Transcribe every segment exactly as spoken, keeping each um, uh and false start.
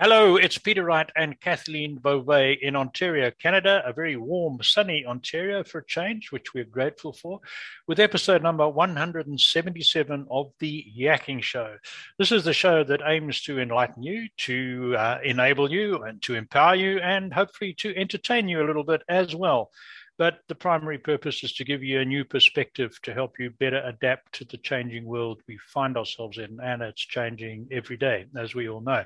Hello, it's Peter Wright and Kathleen Beauvais in Ontario, Canada, a very warm, sunny Ontario for a change, which we're grateful for, with episode number one hundred seventy-seven of The Yakking Show. This is the show that aims to enlighten you, to uh, enable you, and to empower you, and hopefully to entertain you a little bit as well. But the primary purpose is to give you a new perspective to help you better adapt to the changing world we find ourselves in, and it's changing every day, as we all know.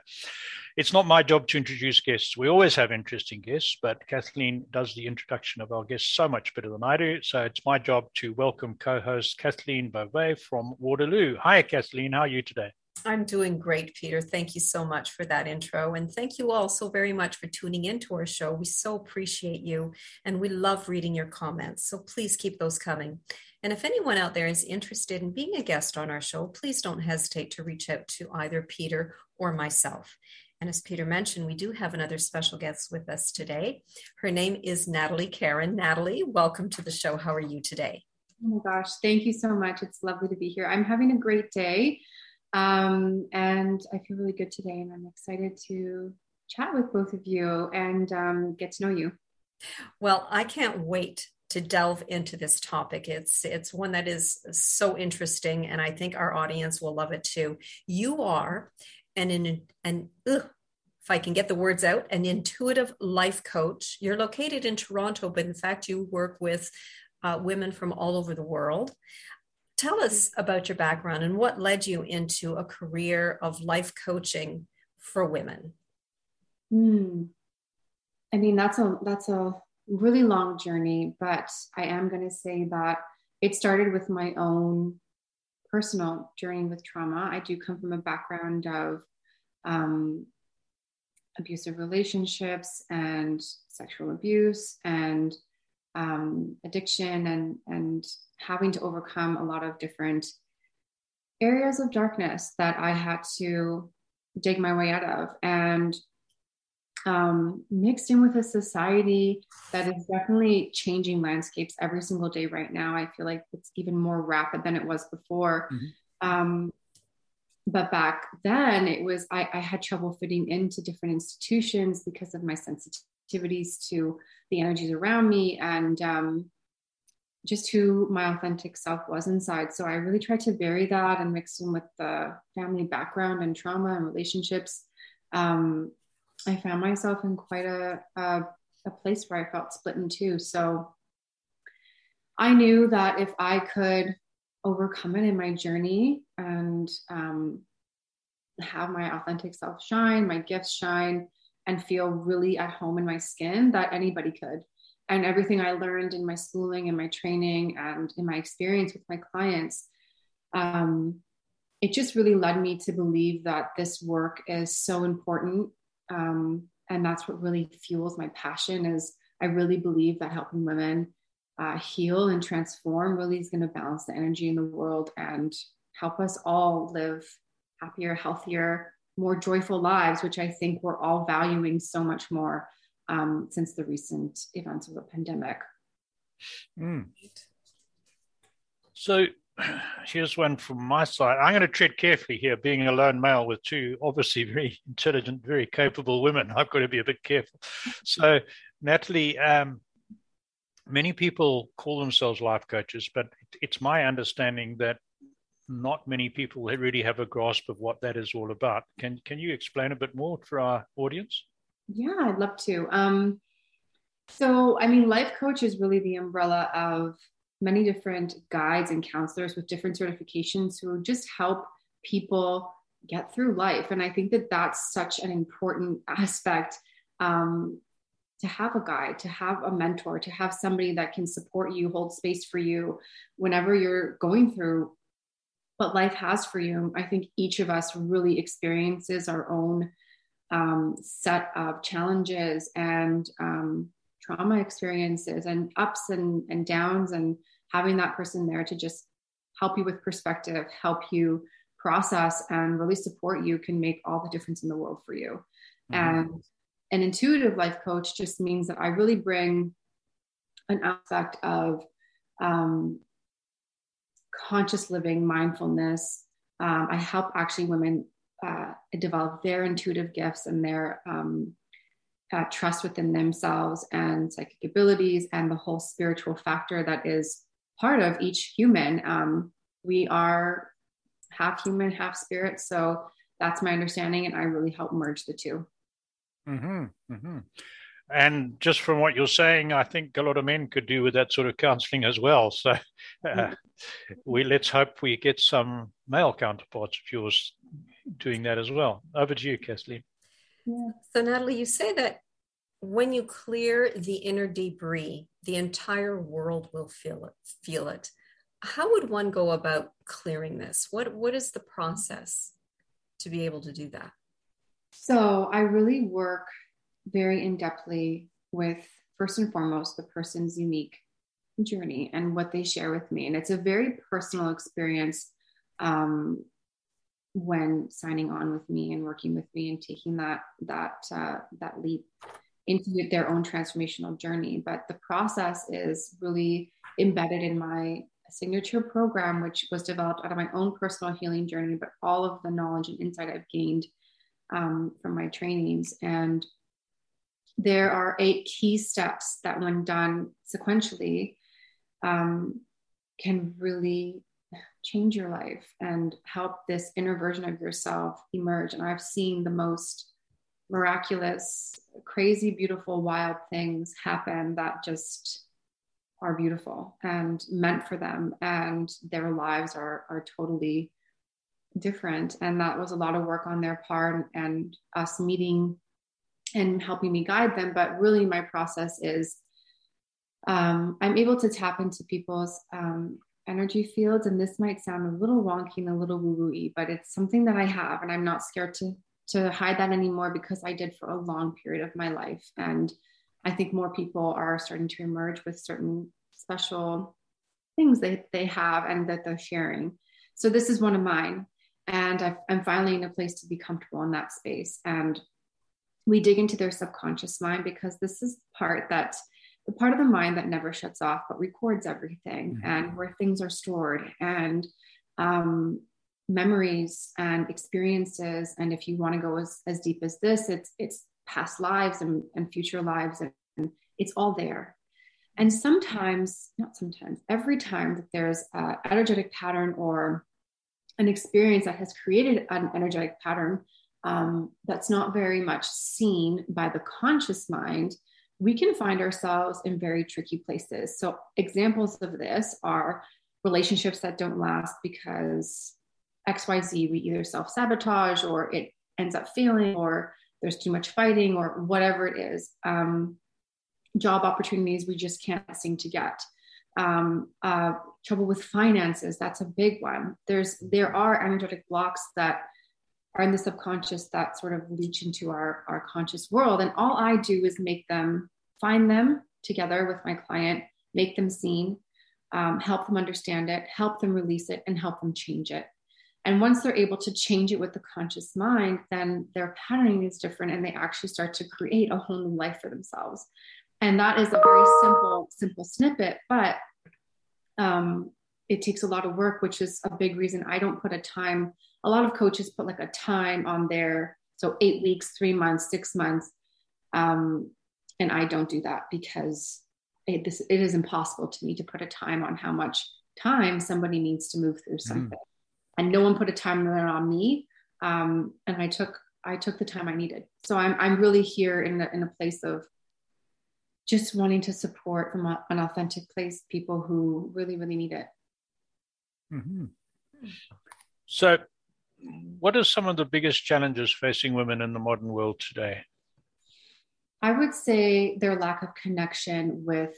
It's not my job to introduce guests. We always have interesting guests, but Kathleen does the introduction of our guests so much better than I do, so it's my job to welcome co-host Kathleen Beauvais from Waterloo. Hi, Kathleen. How are you today? I'm doing great, Peter. Thank you so much for that intro. And thank you all so very much for tuning into our show. We so appreciate you, and we love reading your comments. So please keep those coming. And if anyone out there is interested in being a guest on our show, please don't hesitate to reach out to either Peter or myself. And as Peter mentioned, we do have another special guest with us today. Her name is Natalie Kehren. Natalie, welcome to the show. How are you today? Oh my gosh, thank you so much. It's lovely to be here. I'm having a great day. Um, and I feel really good today, and I'm excited to chat with both of you and um, get to know you. Well, I can't wait to delve into this topic. It's, it's one that is so interesting, and I think our audience will love it too. You are an, an, an ugh, if I can get the words out, an intuitive life coach. You're located in Toronto, but in fact, you work with uh, women from all over the world. Tell us about your background and what led you into a career of life coaching for women. Mm. I mean, that's a, that's a really long journey, but I am going to say that it started with my own personal journey with trauma. I do come from a background of um, abusive relationships and sexual abuse and um, addiction and, and, having to overcome a lot of different areas of darkness that I had to dig my way out of, and um, mixed in with a society that is definitely changing landscapes every single day right now. I feel like it's even more rapid than it was before. Mm-hmm. Um, but back then it was, I, I had trouble fitting into different institutions because of my sensitivities to the energies around me and, um, just who my authentic self was inside. So I really tried to vary that and mix in with the family background and trauma and relationships. Um, I found myself in quite a, a, a place where I felt split in two. So I knew that if I could overcome it in my journey and um, have my authentic self shine, my gifts shine, and feel really at home in my skin, that anybody could. And everything I learned in my schooling and my training and in my experience with my clients, um, it just really led me to believe that this work is so important. Um, and that's what really fuels my passion is I really believe that helping women uh, heal and transform really is going to balance the energy in the world and help us all live happier, healthier, more joyful lives, which I think we're all valuing so much more Um, since the recent events of the pandemic. Mm. So here's one from my side. I'm going to tread carefully here, being a lone male with two obviously very intelligent, very capable women. I've got to be a bit careful. So Natalie, um, many people call themselves life coaches, but it's my understanding that not many people really have a grasp of what that is all about. Can, can you explain a bit more for our audience? Yeah, I'd love to. Um, so, I mean, life coach is really the umbrella of many different guides and counselors with different certifications who just help people get through life. And I think that that's such an important aspect, um, to have a guide, to have a mentor, to have somebody that can support you, hold space for you whenever you're going through what life has for you. I think each of us really experiences our own Um, set of challenges and um, trauma experiences and ups and, and downs, and having that person there to just help you with perspective, help you process, and really support you can make all the difference in the world for you. Mm-hmm. And an intuitive life coach just means that I really bring an aspect of um, conscious living, mindfulness. Um, I help actually women uh, develop their intuitive gifts and their um, uh, trust within themselves and psychic abilities and the whole spiritual factor that is part of each human. Um, we are half human, half spirit. So that's my understanding. And I really help merge the two. Mm-hmm, mm-hmm. And just from what you're saying, I think a lot of men could do with that sort of counseling as well. So uh, we let's hope we get some male counterparts of yours doing that as well. Over to you, Kathleen. Yeah. So Natalie, you say that when you clear the inner debris, the entire world will feel it. Feel it. How would one go about clearing this? What What is the process to be able to do that? So I really work very in-depthly with, first and foremost, the person's unique journey and what they share with me. And it's a very personal experience um, when signing on with me and working with me and taking that, that, uh, that leap into their own transformational journey. But the process is really embedded in my signature program, which was developed out of my own personal healing journey, but all of the knowledge and insight I've gained um, from my trainings. And there are eight key steps that, when done sequentially, um, can really change your life and help this inner version of yourself emerge. And I've seen the most miraculous, crazy, beautiful, wild things happen that just are beautiful and meant for them, and their lives are are totally different. And that was a lot of work on their part and, and us meeting and helping me guide them. But really my process is um, I'm able to tap into people's um, energy fields. And this might sound a little wonky and a little woo-woo-y, but it's something that I have, and I'm not scared to, to hide that anymore, because I did for a long period of my life. And I think more people are starting to emerge with certain special things that they have and that they're sharing. So this is one of mine, and I've, I'm finally in a place to be comfortable in that space. And we dig into their subconscious mind, because this is part that the part of the mind that never shuts off, but records everything, mm-hmm. and where things are stored, and um, memories and experiences. And if you want to go as, as deep as this, it's, it's past lives and, and future lives. And, and it's all there. And sometimes, not sometimes, every time that there's an energetic pattern or an experience that has created an energetic pattern, Um, that's not very much seen by the conscious mind, we can find ourselves in very tricky places. So examples of this are relationships that don't last because X Y Z, we either self-sabotage, or it ends up failing, or there's too much fighting, or whatever it is. Um, job opportunities we just can't seem to get. Um, uh, trouble with finances, that's a big one. There's, there are energetic blocks that are in the subconscious that sort of leach into our, our conscious world. And all I do is make them, find them together with my client, make them seen, um, help them understand it, help them release it, and help them change it. And once they're able to change it with the conscious mind, then their patterning is different, and they actually start to create a whole new life for themselves. And that is a very simple, simple snippet, but um, it takes a lot of work, which is a big reason I don't put a time. A lot of coaches put like a time on there. So eight weeks, three months, six months. Um, and I don't do that, because it, this, it is impossible to me to put a time on how much time somebody needs to move through something. Mm. And no one put a time limit on me. Um, and I took, I took the time I needed. So I'm, I'm really here in the, in a place of just wanting to support from a, an authentic place, people who really, really need it. Mm-hmm. So, what are some of the biggest challenges facing women in the modern world today? I would say their lack of connection with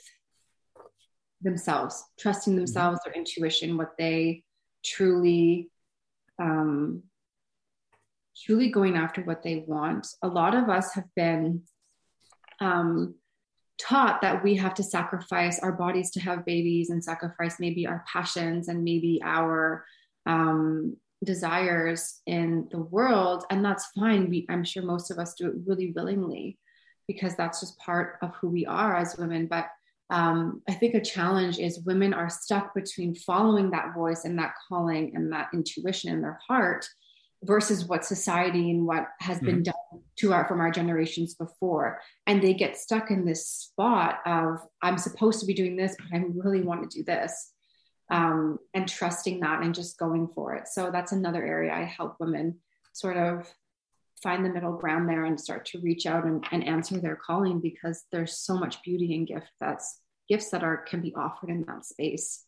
themselves, trusting themselves, their intuition, what they truly, um, truly going after what they want. A lot of us have been um, taught that we have to sacrifice our bodies to have babies, and sacrifice maybe our passions and maybe our, um, desires in the world. And that's fine. We, I'm sure most of us do it really willingly, because that's just part of who we are as women. But um, I think a challenge is women are stuck between following that voice and that calling and that intuition in their heart versus what society and what has mm-hmm. been done to our, from our generations before. And they get stuck in this spot of, I'm supposed to be doing this, but I really want to do this. Um, and trusting that and just going for it. So that's another area I help women sort of find the middle ground there and start to reach out and, and answer their calling, because there's so much beauty and gift that's gifts that are, can be offered in that space.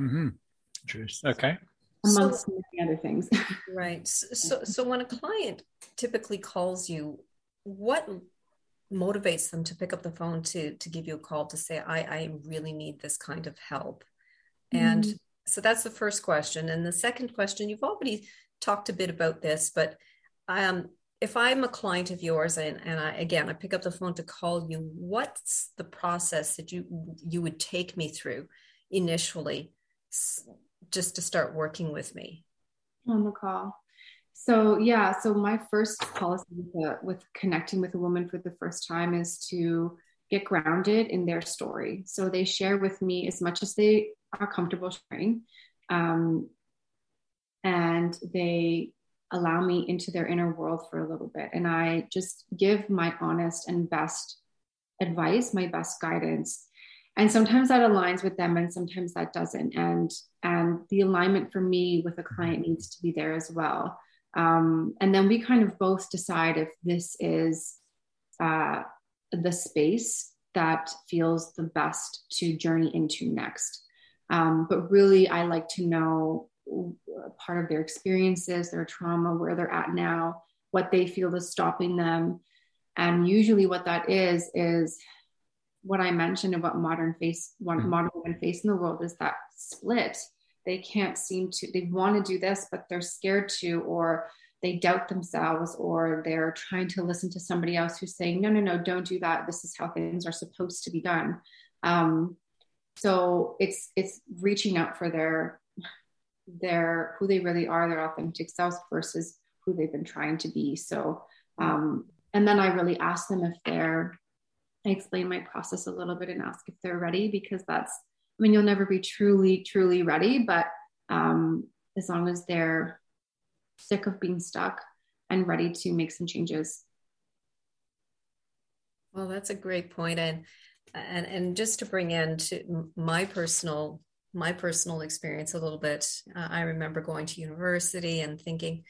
Mm-hmm. Interesting. Okay. Amongst so, many other things. Right. So, so when a client typically calls you, what motivates them to pick up the phone to, to give you a call to say, I, I really need this kind of help? And mm-hmm. so that's the first question. And the second question, you've already talked a bit about this, but um, if I'm a client of yours and, and I, again, I pick up the phone to call you, what's the process that you, you would take me through initially just to start working with me? On the call. So, yeah. So my first policy with, a, with connecting with a woman for the first time is to get grounded in their story. So they share with me as much as they are comfortable sharing, um, and they allow me into their inner world for a little bit. And I just give my honest and best advice, my best guidance. And sometimes that aligns with them and sometimes that doesn't. And, and the alignment for me with a client needs to be there as well. Um, and then we kind of both decide if this is uh, the space that feels the best to journey into next. Um, but really, I like to know part of their experiences, their trauma, where they're at now, what they feel is stopping them. And usually what that is, is what I mentioned about modern face, what modern women face in the world is that split. They can't seem to, they want to do this, but they're scared to, or they doubt themselves, or they're trying to listen to somebody else who's saying, no, no, no, don't do that. This is how things are supposed to be done. Um, So it's, it's reaching out for their, their, who they really are, their authentic selves versus who they've been trying to be. So, um, and then I really ask them if they're, I explain my process a little bit and ask if they're ready, because that's, I mean, you'll never be truly, truly ready, but, um, as long as they're sick of being stuck and ready to make some changes. Well, that's a great point. And And and just to bring in to my personal my personal experience a little bit, uh, I remember going to university and thinking,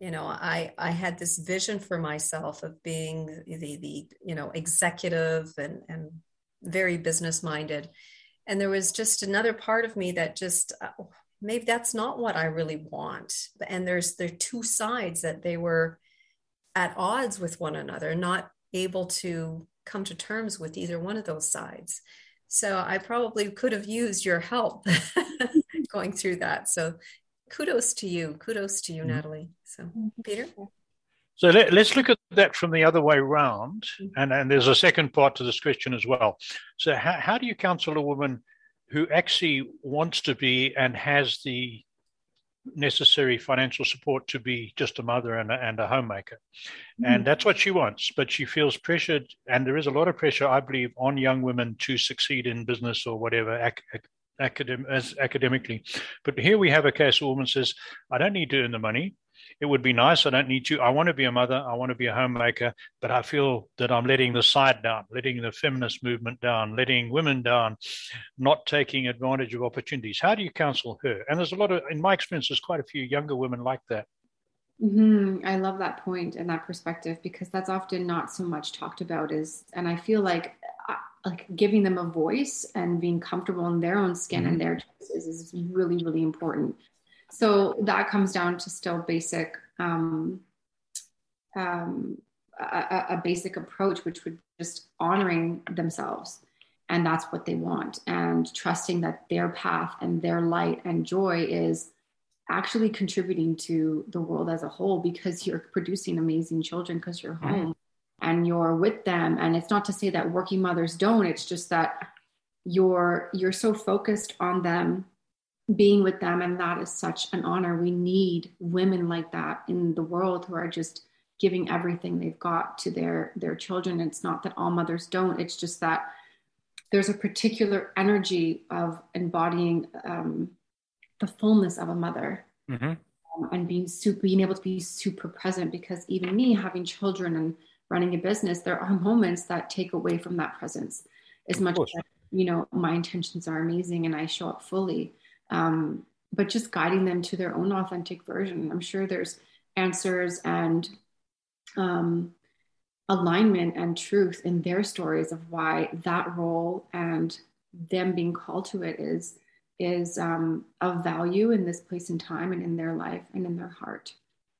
you know, I I had this vision for myself of being the the you know executive and and very business minded, and there was just another part of me that just uh, maybe that's not what I really want. And there's there are two sides that they were at odds with one another, not able to come to terms with either one of those sides. So I probably could have used your help going through that. So kudos to you. Kudos to you, mm-hmm. Natalie. So Peter? So let, let's look at that from the other way around. Mm-hmm. And, and there's a second part to this question as well. So how, how do you counsel a woman who actually wants to be and has the necessary financial support to be just a mother and a, and a homemaker, and that's what she wants, but she feels pressured, and there is a lot of pressure, I believe, on young women to succeed in business or whatever ac- academ- as academically. But here we have a case where a woman says, I don't need to earn the money, it would be nice, I don't need to, I want to be a mother, I want to be a homemaker, but I feel that I'm letting the side down, letting the feminist movement down, letting women down, not taking advantage of opportunities. How do you counsel her? And there's a lot of, in my experience, there's quite a few younger women like that. Mm-hmm. I love that point and that perspective, because that's often not so much talked about is, and I feel like like giving them a voice and being comfortable in their own skin mm-hmm. and their choices is really, really important. So that comes down to still basic, um, um, a, a basic approach, which would just honoring themselves, and that's what they want, and trusting that their path and their light and joy is actually contributing to the world as a whole, because you're producing amazing children because you're home and you're with them. And it's not to say that working mothers don't, it's just that you're, you're so focused on them, being with them, and that is such an honor. We need women like that in the world who are just giving everything they've got to their their children. It's not that all mothers don't, it's just that there's a particular energy of embodying um the fullness of a mother, mm-hmm. and being super, being able to be super present, because even me having children and running a business, there are moments that take away from that presence. As much as, you know, my intentions are amazing and I show up fully, um, but just guiding them to their own authentic version. I'm sure there's answers and um, alignment and truth in their stories of why that role and them being called to it is is um, of value in this place and time and in their life and in their heart.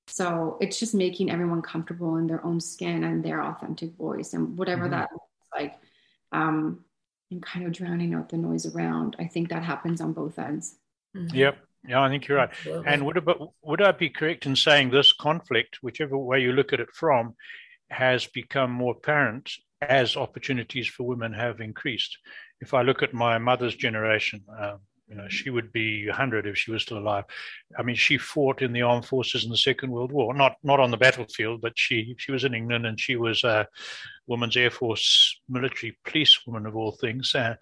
So it's just making everyone comfortable in their own skin and their authentic voice and whatever mm-hmm. that looks like, um, and kind of drowning out the noise around. I think that happens on both ends. Mm-hmm. Yep. Yeah, I think you're right. Absolutely. And would, about, would I be correct in saying this conflict, whichever way you look at it from, has become more apparent as opportunities for women have increased? If I look at my mother's generation, um, you know, she would be one hundred if she was still alive. I mean, she fought in the armed forces in the Second World War, not not on the battlefield, but she she was in England, and she was a woman's Air Force military police woman of all things. Uh,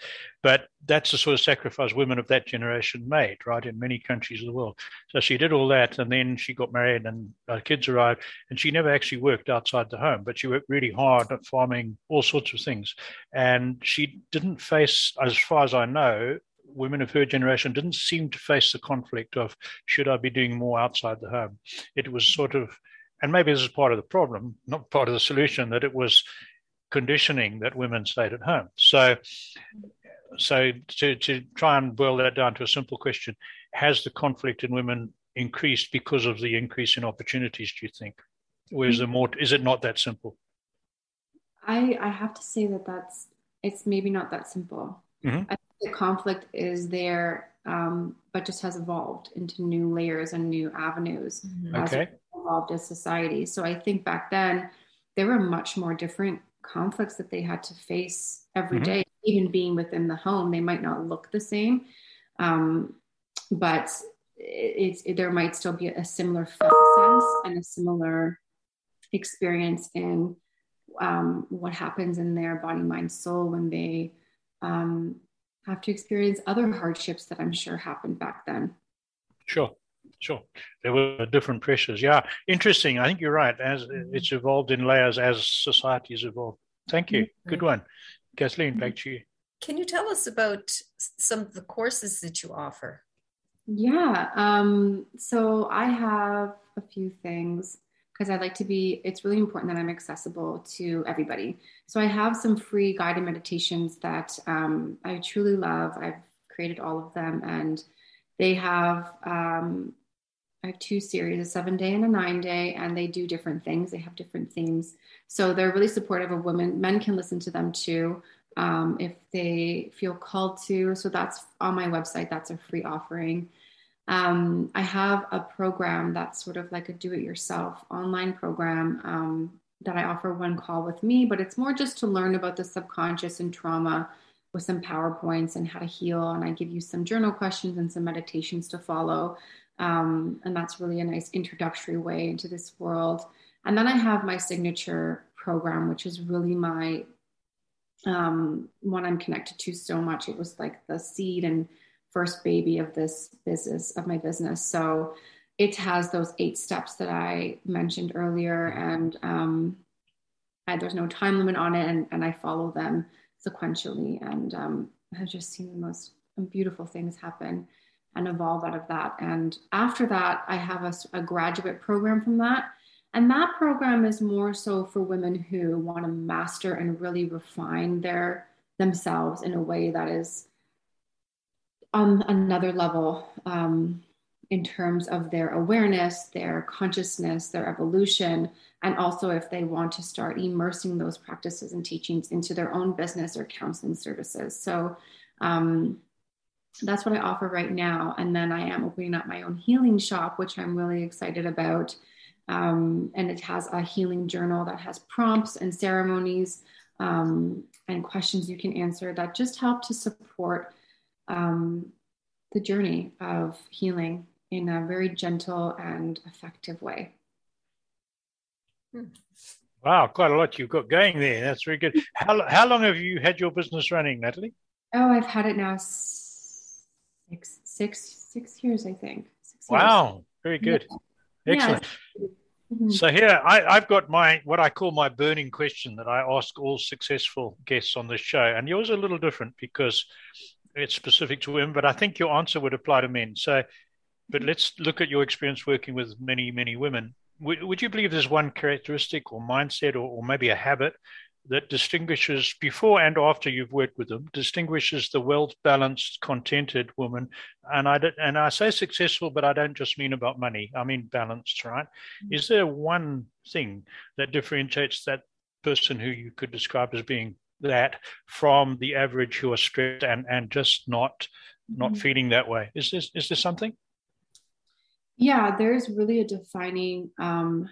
but that's the sort of sacrifice women of that generation made, right, in many countries of the world. So she did all that, and then she got married, and uh, kids arrived, and she never actually worked outside the home, but she worked really hard at farming, all sorts of things. And she didn't face, as far as I know, women of her generation didn't seem to face the conflict of, should I be doing more outside the home? It was sort of, and maybe this is part of the problem, not part of the solution, that it was conditioning that women stayed at home. So so to, to try and boil that down to a simple question, has the conflict in women increased because of the increase in opportunities, do you think? Or is, mm-hmm. there more, is it not that simple? I, I have to say that that's, it's maybe not that simple. Mm-hmm. I The conflict is there, um, but just has evolved into new layers and new avenues mm-hmm. as okay. evolved as society. So I think back then there were much more different conflicts that they had to face every mm-hmm. day. Even being within the home, they might not look the same, um, but it's it, there might still be a similar sense and a similar experience in um, what happens in their body, mind, soul when they. Um, have to experience other hardships that I'm sure happened back then. Sure, sure. There were different pressures. Yeah, interesting. I think you're right. As mm-hmm. it's evolved in layers as society's evolved. Thank you. Mm-hmm. Good one. Kathleen, mm-hmm. back to you. Can you tell us about some of the courses that you offer? Yeah. Um, so I have a few things because I'd like to be, it's really important that I'm accessible to everybody. So I have some free guided meditations that um, I truly love. I've created all of them, and they have, um, I have two series, a seven day and a nine day, and they do different things. They have different themes. So they're really supportive of women. Men can listen to them too, um, if they feel called to. So that's on my website. That's a free offering. Um, I have a program that's sort of like a do-it-yourself online program um, that I offer one call with me, but it's more just to learn about the subconscious and trauma with some PowerPoints and how to heal. And I give you some journal questions and some meditations to follow. Um, and that's really a nice introductory way into this world. And then I have my signature program, which is really my um, one I'm connected to so much. It was like the seed and first baby of this business, of my business. So it has those eight steps that I mentioned earlier, and um, I, there's no time limit on it, and, and I follow them sequentially. And um, I've just seen the most beautiful things happen and evolve out of that. And after that, I have a, a graduate program from that. And that program is more so for women who want to master and really refine their themselves in a way that is on another level, um, in terms of their awareness, their consciousness, their evolution, and also if they want to start immersing those practices and teachings into their own business or counseling services. So um, that's what I offer right now. And then I am opening up my own healing shop, which I'm really excited about. Um, and it has a healing journal that has prompts and ceremonies um, and questions you can answer that just help to support Um, the journey of healing in a very gentle and effective way. Wow, quite a lot you've got going there. That's very good. How how long have you had your business running, Natalie? Oh, I've had it now six, six, six years, I think. Six wow, years. Very good. Yeah. Excellent. Yeah. Mm-hmm. So here I, I've got my, what I call my burning question that I ask all successful guests on this show. And yours are a little different because it's specific to women, but I think your answer would apply to men. So, but let's look at your experience working with many, many women. Would, would you believe there's one characteristic or mindset or, or maybe a habit that distinguishes, before and after you've worked with them, distinguishes the well-balanced, contented woman? And I, and I say successful, but I don't just mean about money. I mean balanced, right? Mm-hmm. Is there one thing that differentiates that person who you could describe as being that from the average who are stressed and, and just not, mm-hmm. not feeling that way? Is this, is there something? Yeah, there's really a defining um,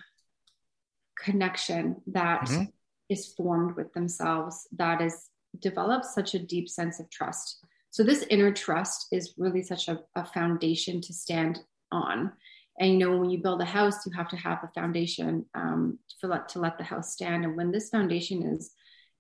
connection that mm-hmm. is formed with themselves that is develops such a deep sense of trust. So this inner trust is really such a, a foundation to stand on. And, you know, when you build a house, you have to have a foundation um, for let, to let the house stand. And when this foundation is,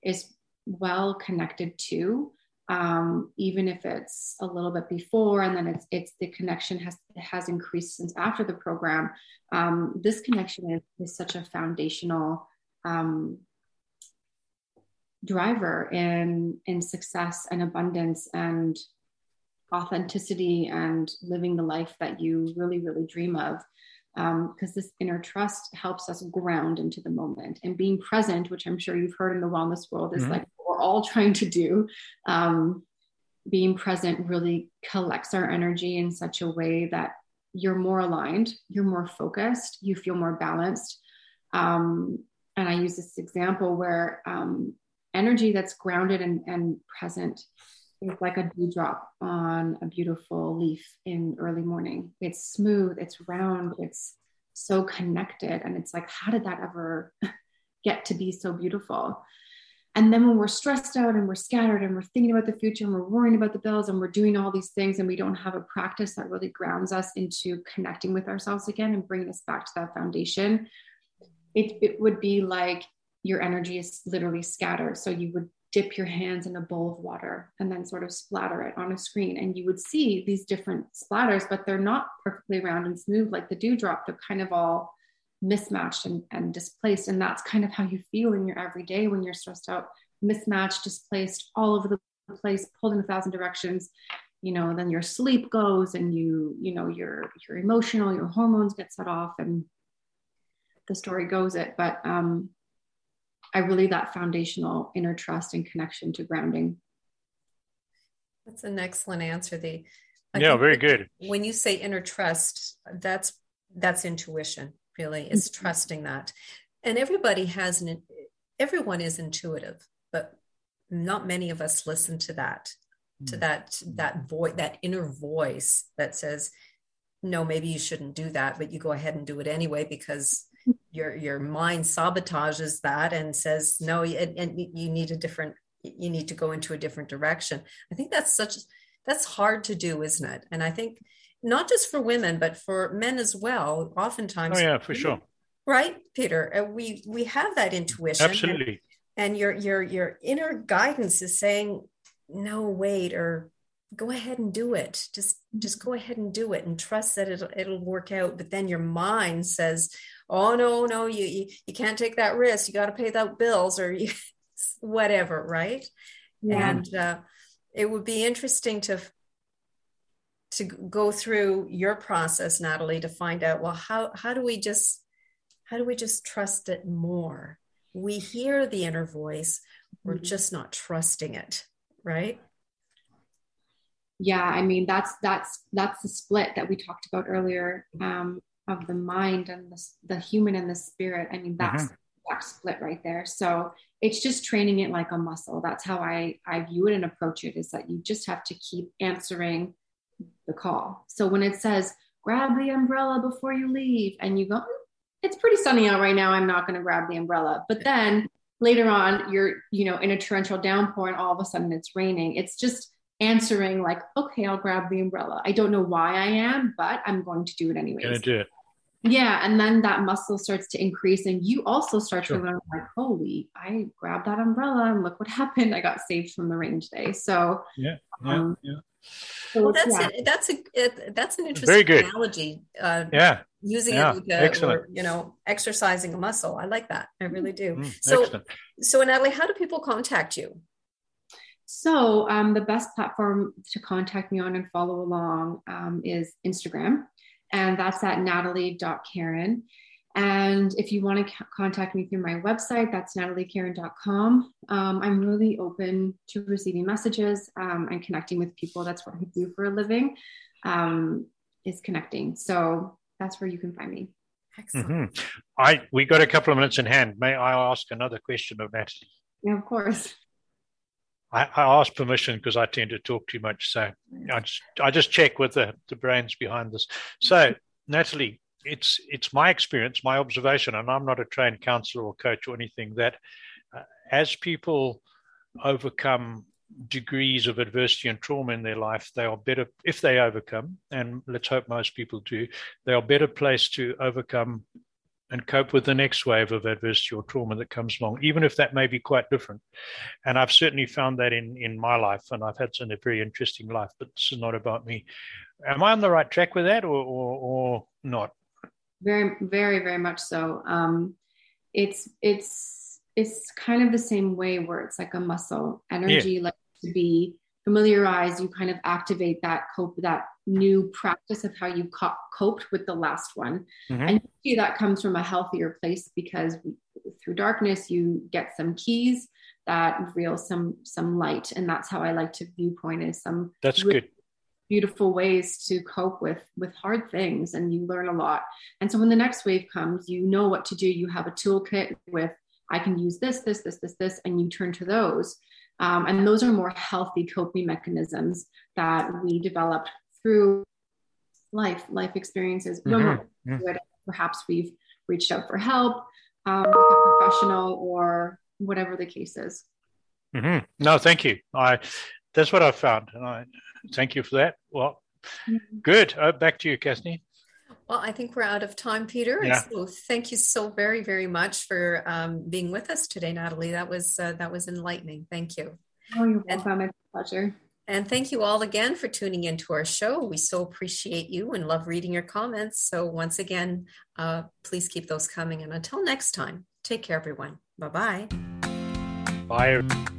is well connected to, um, even if it's a little bit before, and then it's, it's the connection has, has increased since after the program. Um, this connection is, is such a foundational, um, driver in in success and abundance and authenticity and living the life that you really, really dream of. Um, because this inner trust helps us ground into the moment and being present, which I'm sure you've heard in the wellness world is mm-hmm. like what we're all trying to do. Um, being present really collects our energy in such a way that you're more aligned, you're more focused, you feel more balanced. Um, And I use this example where um, energy that's grounded and, and present is like a dewdrop on a beautiful leaf in early morning. It's smooth, it's round, it's so connected. And it's like, how did that ever get to be so beautiful? And then when we're stressed out and we're scattered and we're thinking about the future and we're worrying about the bills and we're doing all these things and we don't have a practice that really grounds us into connecting with ourselves again and bringing us back to that foundation, It, it would be like your energy is literally scattered. So you would dip your hands in a bowl of water and then sort of splatter it on a screen. And you would see these different splatters, but they're not perfectly round and smooth like the dewdrop. They're kind of all mismatched and, and displaced. And that's kind of how you feel in your everyday when you're stressed out, mismatched, displaced, all over the place, pulled in a thousand directions. You know, then your sleep goes and you, you know, you're, you're emotional, your hormones get set off, and the story goes it, but um, I really, that foundational inner trust and connection to grounding. That's an excellent answer. The I yeah, very good. When you say inner trust, that's, that's intuition really is mm-hmm. trusting that. And everybody has an, everyone is intuitive, but not many of us listen to that, mm-hmm. to that, that voice, that inner voice that says, no, maybe you shouldn't do that, but you go ahead and do it anyway, because your your mind sabotages that and says no, and, and you need a different you need to go into a different direction. I think that's such that's hard to do, isn't it? And I think not just for women but for men as well, oftentimes. Oh yeah, for sure. Right, Peter, we we have that intuition. Absolutely. And, and your your your inner guidance is saying no, wait, or go ahead and do it. Just just go ahead and do it and trust that it'll it'll work out. But then your mind says, oh no, no, you you, you can't take that risk. You got to pay that bills or you, whatever, right? Yeah. And uh, it would be interesting to to go through your process, Natalie, to find out, well, how how do we just how do we just trust it more? We hear the inner voice, we're mm-hmm. just not trusting it, right? Yeah, I mean, that's, that's, that's the split that we talked about earlier, um, of the mind and the, the human and the spirit. I mean, that's mm-hmm. that split right there. So it's just training it like a muscle. That's how I, I view it and approach it, is that you just have to keep answering the call. So when it says, grab the umbrella before you leave, and you go, it's pretty sunny out right now, I'm not going to grab the umbrella. But then later on, you're, you know, in a torrential downpour and all of a sudden it's raining. It's just answering like, okay, I'll grab the umbrella. I don't know why I am, but I'm going to do it anyways. Gonna do it. Yeah. And then that muscle starts to increase and you also start sure. to learn like, holy, I grabbed that umbrella and look what happened. I got saved from the rain today. So yeah, yeah, um, yeah. Well, that's yeah. a, that's a it, that's an interesting analogy. Uh, yeah, using yeah. it like a, or, you know, exercising a muscle. I like that. I really do. Mm, so, excellent. so Natalie, how do people contact you? So um, the best platform to contact me on and follow along um, is Instagram, and that's at natalie dot kehren. And if you want to c- contact me through my website, that's natalie kehren dot com. Um, I'm really open to receiving messages um, and connecting with people. That's what I do for a living, um, is connecting. So that's where you can find me. Excellent. Mm-hmm. I, we got a couple of minutes in hand. May I ask another question of Natalie? Yeah, of course. I, I ask permission because I tend to talk too much. So I just, I just check with the, the brains behind this. So Natalie, It's it's my experience, my observation, and I'm not a trained counselor or coach or anything, that uh, as people overcome degrees of adversity and trauma in their life, they are better, if they overcome, and let's hope most people do, they are better placed to overcome and cope with the next wave of adversity or trauma that comes along, even if that may be quite different. And I've certainly found that in, in my life, and I've had a very interesting life, but this is not about me. Am I on the right track with that or or, or not? Very, very, very much so. Um, it's it's it's kind of the same way where it's like a muscle. Energy yeah. likes to be familiarized. You kind of activate that cope, that new practice of how you co- coped with the last one. Mm-hmm. And you see that comes from a healthier place, because through darkness you get some keys that reveal some some light, and that's how I like to viewpoint is some. That's real- good. beautiful ways to cope with with hard things, and you learn a lot. And so when the next wave comes, you know what to do. You have a toolkit with I can use this this this this this and you turn to those, um, and those are more healthy coping mechanisms that we developed through life life experiences. Mm-hmm. Mm-hmm. Perhaps we've reached out for help um, with a professional or whatever the case is. Mm-hmm. No, thank you. I That's what I found. And I thank you for that. Well, good. Uh, back to you, Kathleen. Well, I think we're out of time, Peter. Yeah. So thank you so very, very much for um, being with us today, Natalie. That was uh, that was enlightening. Thank you. Oh, you're and, welcome. It's a pleasure. And thank you all again for tuning into our show. We so appreciate you and love reading your comments. So once again, uh, please keep those coming. And until next time, take care, everyone. Bye-bye. Bye.